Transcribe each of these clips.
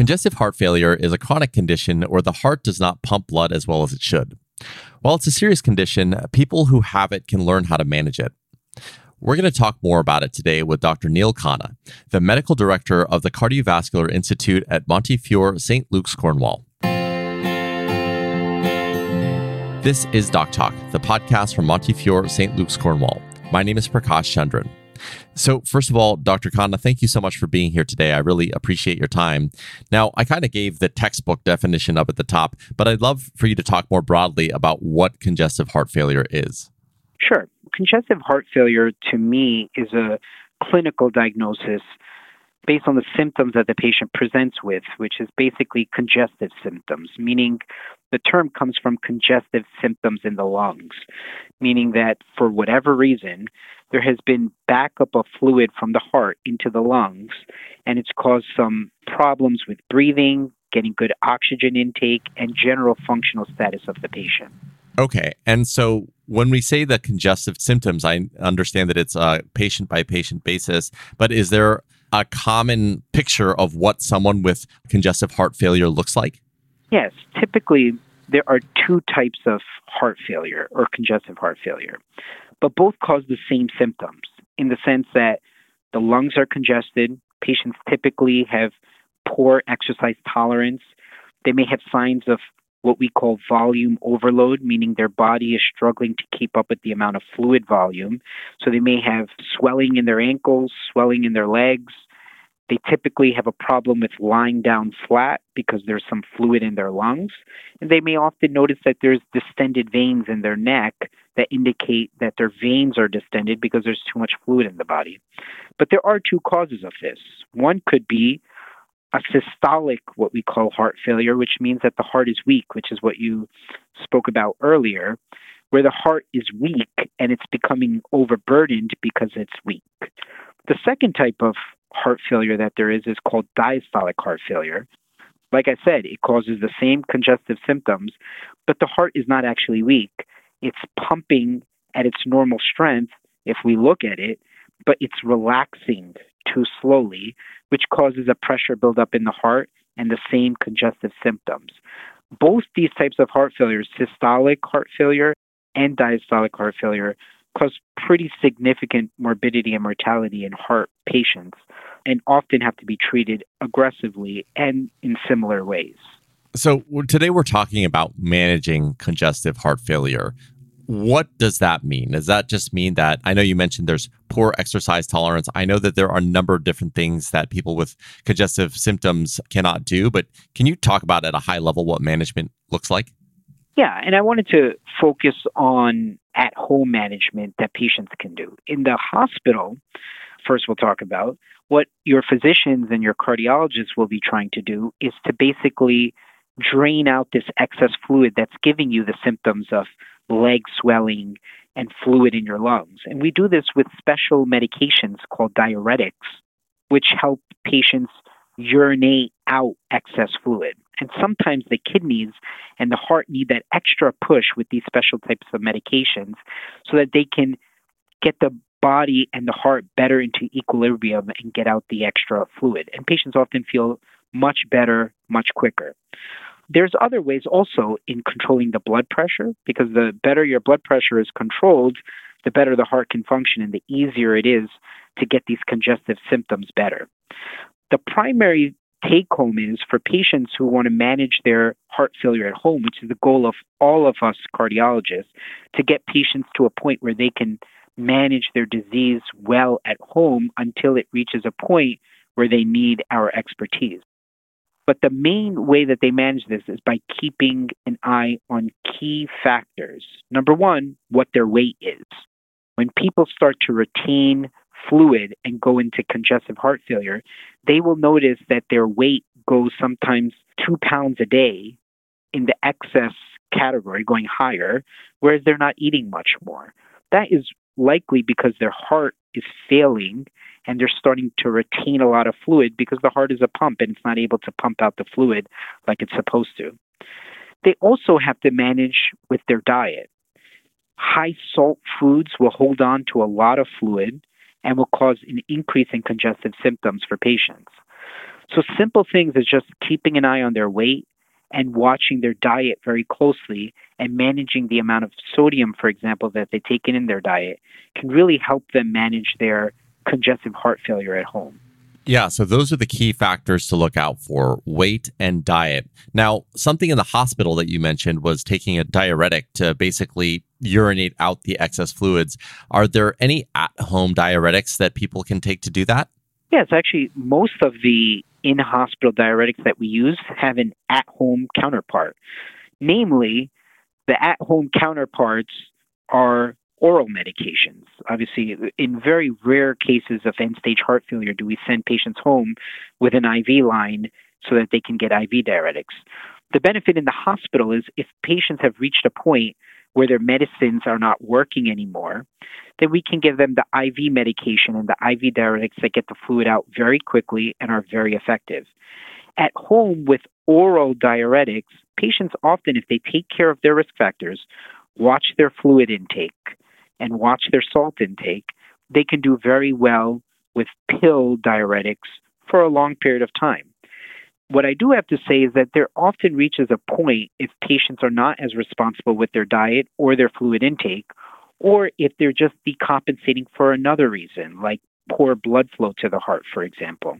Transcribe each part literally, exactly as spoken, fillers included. Congestive heart failure is a chronic condition where the heart does not pump blood as well as it should. While it's a serious condition, people who have it can learn how to manage it. We're going to talk more about it today with Doctor Neil Khanna, the medical director of the Cardiovascular Institute at Montefiore Saint Luke's Cornwall. This is Doc Talk, the podcast from Montefiore Saint Luke's Cornwall. My name is Prakash Chandran. So first of all, Doctor Khanna, thank you so much for being here today. I really appreciate your time. Now, I kind of gave the textbook definition up at the top, but I'd love for you to talk more broadly about what congestive heart failure is. Sure. Congestive heart failure, to me, is a clinical diagnosis based on the symptoms that the patient presents with, which is basically congestive symptoms, meaning the term comes from congestive symptoms in the lungs, meaning that for whatever reason, there has been backup of fluid from the heart into the lungs, and it's caused some problems with breathing, getting good oxygen intake, and general functional status of the patient. Okay. And so when we say the congestive symptoms, I understand that it's a patient-by-patient basis, but is there a common picture of what someone with congestive heart failure looks like? Yes. Typically, there are two types of heart failure or congestive heart failure, but both cause the same symptoms in the sense that the lungs are congested. Patients typically have poor exercise tolerance. They may have signs of what we call volume overload, meaning their body is struggling to keep up with the amount of fluid volume. So they may have swelling in their ankles, swelling in their legs. They typically have a problem with lying down flat because there's some fluid in their lungs. And they may often notice that there's distended veins in their neck that indicate that their veins are distended because there's too much fluid in the body. But there are two causes of this. One could be a systolic, what we call heart failure, which means that the heart is weak, which is what you spoke about earlier, where the heart is weak and it's becoming overburdened because it's weak. The second type of heart failure that there is is called diastolic heart failure. Like I said, it causes the same congestive symptoms, but the heart is not actually weak. It's pumping at its normal strength, if we look at it, but it's relaxing too slowly, which causes a pressure buildup in the heart and the same congestive symptoms. Both these types of heart failures, systolic heart failure and diastolic heart failure, cause pretty significant morbidity and mortality in heart patients and often have to be treated aggressively and in similar ways. So today we're talking about managing congestive heart failure. What does that mean? Does that just mean that, I know you mentioned there's poor exercise tolerance. I know that there are a number of different things that people with congestive symptoms cannot do, but can you talk about at a high level what management looks like? Yeah, and I wanted to focus on at-home management that patients can do. In the hospital, first we'll talk about what your physicians and your cardiologists will be trying to do is to basically drain out this excess fluid that's giving you the symptoms of leg swelling and fluid in your lungs. And we do this with special medications called diuretics, which help patients urinate out excess fluid. And sometimes the kidneys and the heart need that extra push with these special types of medications so that they can get the body and the heart better into equilibrium and get out the extra fluid. And patients often feel much better, much quicker. There's other ways also in controlling the blood pressure, because the better your blood pressure is controlled, the better the heart can function and the easier it is to get these congestive symptoms better. The primary take-home is for patients who want to manage their heart failure at home, which is the goal of all of us cardiologists, to get patients to a point where they can manage their disease well at home until it reaches a point where they need our expertise. But the main way that they manage this is by keeping an eye on key factors. Number one, what their weight is. When people start to retain fluid and go into congestive heart failure, they will notice that their weight goes sometimes two pounds a day in the excess category, going higher, whereas they're not eating much more. That is likely because their heart is failing and they're starting to retain a lot of fluid because the heart is a pump and it's not able to pump out the fluid like it's supposed to. They also have to manage with their diet. High salt foods will hold on to a lot of fluid and will cause an increase in congestive symptoms for patients. So simple things is just keeping an eye on their weight and watching their diet very closely and managing the amount of sodium, for example, that they take in in their diet can really help them manage their congestive heart failure at home. Yeah, so those are the key factors to look out for, weight and diet. Now, something in the hospital that you mentioned was taking a diuretic to basically urinate out the excess fluids. Are there any at-home diuretics that people can take to do that? Yes, actually, most of the in-hospital diuretics that we use have an at-home counterpart. Namely, the at-home counterparts are oral medications. Obviously, in very rare cases of end-stage heart failure, do we send patients home with an I V line so that they can get I V diuretics. The benefit in the hospital is if patients have reached a point where their medicines are not working anymore, then we can give them the I V medication and the I V diuretics that get the fluid out very quickly and are very effective. At home with oral diuretics, patients often, if they take care of their risk factors, watch their fluid intake, and watch their salt intake, they can do very well with pill diuretics for a long period of time. What I do have to say is that there often reaches a point if patients are not as responsible with their diet or their fluid intake, or if they're just decompensating for another reason, like poor blood flow to the heart, for example,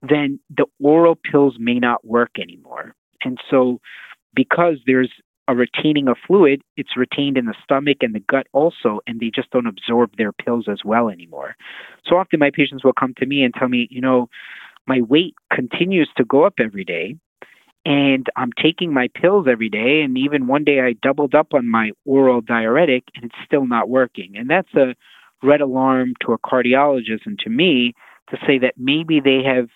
then the oral pills may not work anymore. And so because there's a retaining of fluid, it's retained in the stomach and the gut also, and they just don't absorb their pills as well anymore. So often my patients will come to me and tell me, you know, my weight continues to go up every day, and I'm taking my pills every day, and even one day I doubled up on my oral diuretic, and it's still not working. And that's a red alarm to a cardiologist and to me to say that maybe they have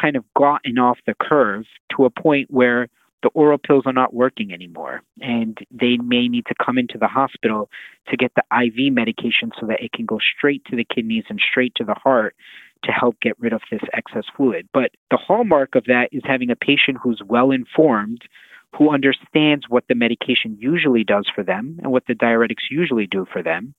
kind of gotten off the curve to a point where the oral pills are not working anymore, and they may need to come into the hospital to get the I V medication so that it can go straight to the kidneys and straight to the heart to help get rid of this excess fluid. But the hallmark of that is having a patient who's well-informed, who understands what the medication usually does for them and what the diuretics usually do for them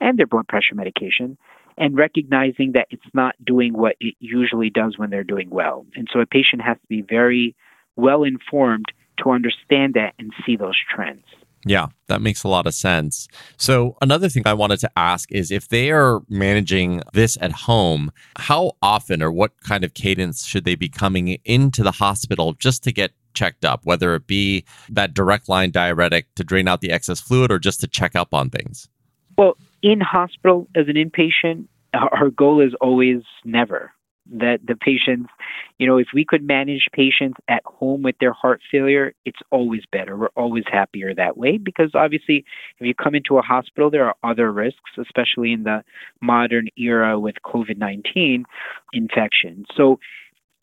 and their blood pressure medication, and recognizing that it's not doing what it usually does when they're doing well. And so a patient has to be very well-informed to understand that and see those trends. Yeah, that makes a lot of sense. So another thing I wanted to ask is if they are managing this at home, how often or what kind of cadence should they be coming into the hospital just to get checked up, whether it be that direct line diuretic to drain out the excess fluid or just to check up on things? Well, in hospital as an inpatient, our goal is always never. That the patients, you know, if we could manage patients at home with their heart failure, it's always better. We're always happier that way because obviously if you come into a hospital, there are other risks, especially in the modern era with covid nineteen infection. So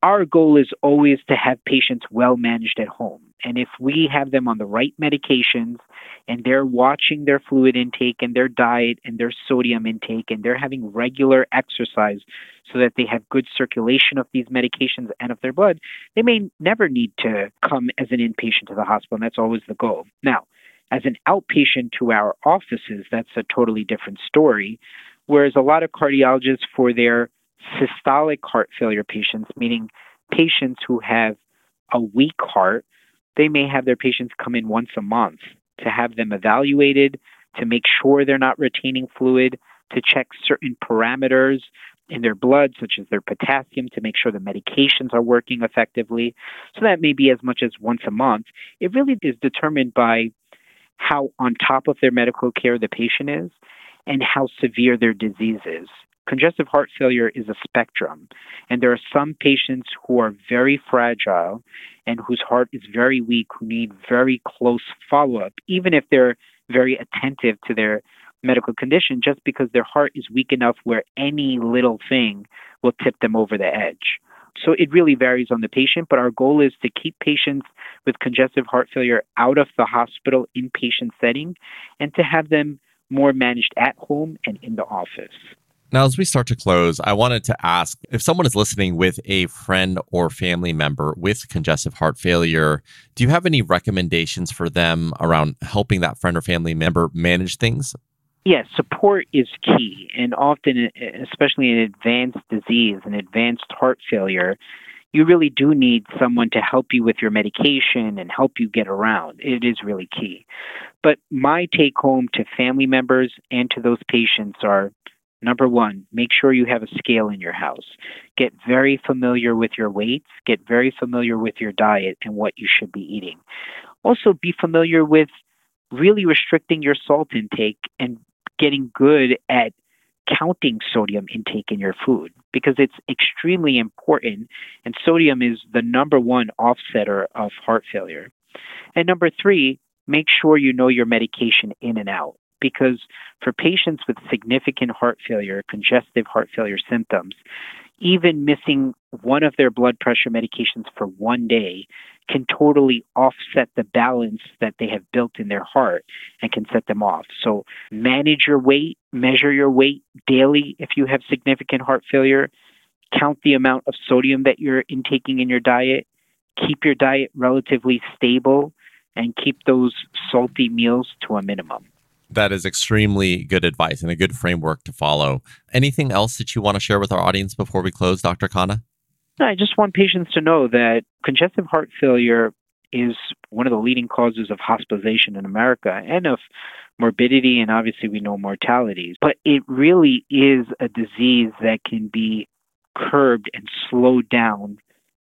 our goal is always to have patients well managed at home. And if we have them on the right medications and they're watching their fluid intake and their diet and their sodium intake and they're having regular exercise so that they have good circulation of these medications and of their blood, they may never need to come as an inpatient to the hospital. And that's always the goal. Now, as an outpatient to our offices, that's a totally different story. Whereas a lot of cardiologists for their systolic heart failure patients, meaning patients who have a weak heart, they may have their patients come in once a month to have them evaluated, to make sure they're not retaining fluid, to check certain parameters in their blood, such as their potassium, to make sure the medications are working effectively. So that may be as much as once a month. It really is determined by how on top of their medical care the patient is and how severe their disease is. Congestive heart failure is a spectrum, and there are some patients who are very fragile and whose heart is very weak, who need very close follow-up, even if they're very attentive to their medical condition, just because their heart is weak enough where any little thing will tip them over the edge. So it really varies on the patient, but our goal is to keep patients with congestive heart failure out of the hospital inpatient setting and to have them more managed at home and in the office. Now, as we start to close, I wanted to ask if someone is listening with a friend or family member with congestive heart failure, do you have any recommendations for them around helping that friend or family member manage things? Yes, support is key. And often, especially in advanced disease and advanced heart failure, you really do need someone to help you with your medication and help you get around. It is really key. But my take home to family members and to those patients are, number one, make sure you have a scale in your house. Get very familiar with your weights. Get very familiar with your diet and what you should be eating. Also, be familiar with really restricting your salt intake and getting good at counting sodium intake in your food, because it's extremely important, and sodium is the number one offsetter of heart failure. And number three, make sure you know your medication in and out, because for patients with significant heart failure, congestive heart failure symptoms, even missing one of their blood pressure medications for one day can totally offset the balance that they have built in their heart and can set them off. So manage your weight, measure your weight daily if you have significant heart failure, count the amount of sodium that you're intaking in your diet, keep your diet relatively stable, and keep those salty meals to a minimum. That is extremely good advice and a good framework to follow. Anything else that you want to share with our audience before we close, Doctor Khanna? No, I just want patients to know that congestive heart failure is one of the leading causes of hospitalization in America and of morbidity, and obviously we know mortality. But it really is a disease that can be curbed and slowed down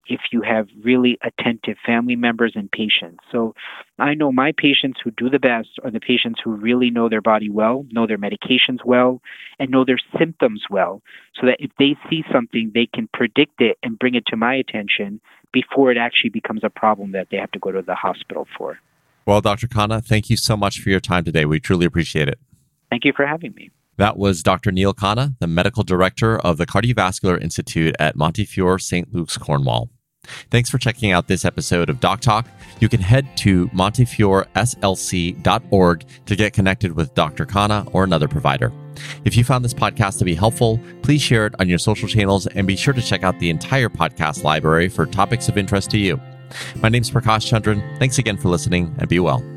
if you have really attentive family members and patients. So I know my patients who do the best are the patients who really know their body well, know their medications well, and know their symptoms well, so that if they see something, they can predict it and bring it to my attention before it actually becomes a problem that they have to go to the hospital for. Well, Doctor Khanna, thank you so much for your time today. We truly appreciate it. Thank you for having me. That was Doctor Neil Khanna, the medical director of the Cardiovascular Institute at Montefiore Saint Luke's Cornwall. Thanks for checking out this episode of Doc Talk. You can head to montefiore s l c dot org to get connected with Doctor Khanna or another provider. If you found this podcast to be helpful, please share it on your social channels and be sure to check out the entire podcast library for topics of interest to you. My name is Prakash Chandran. Thanks again for listening, and be well.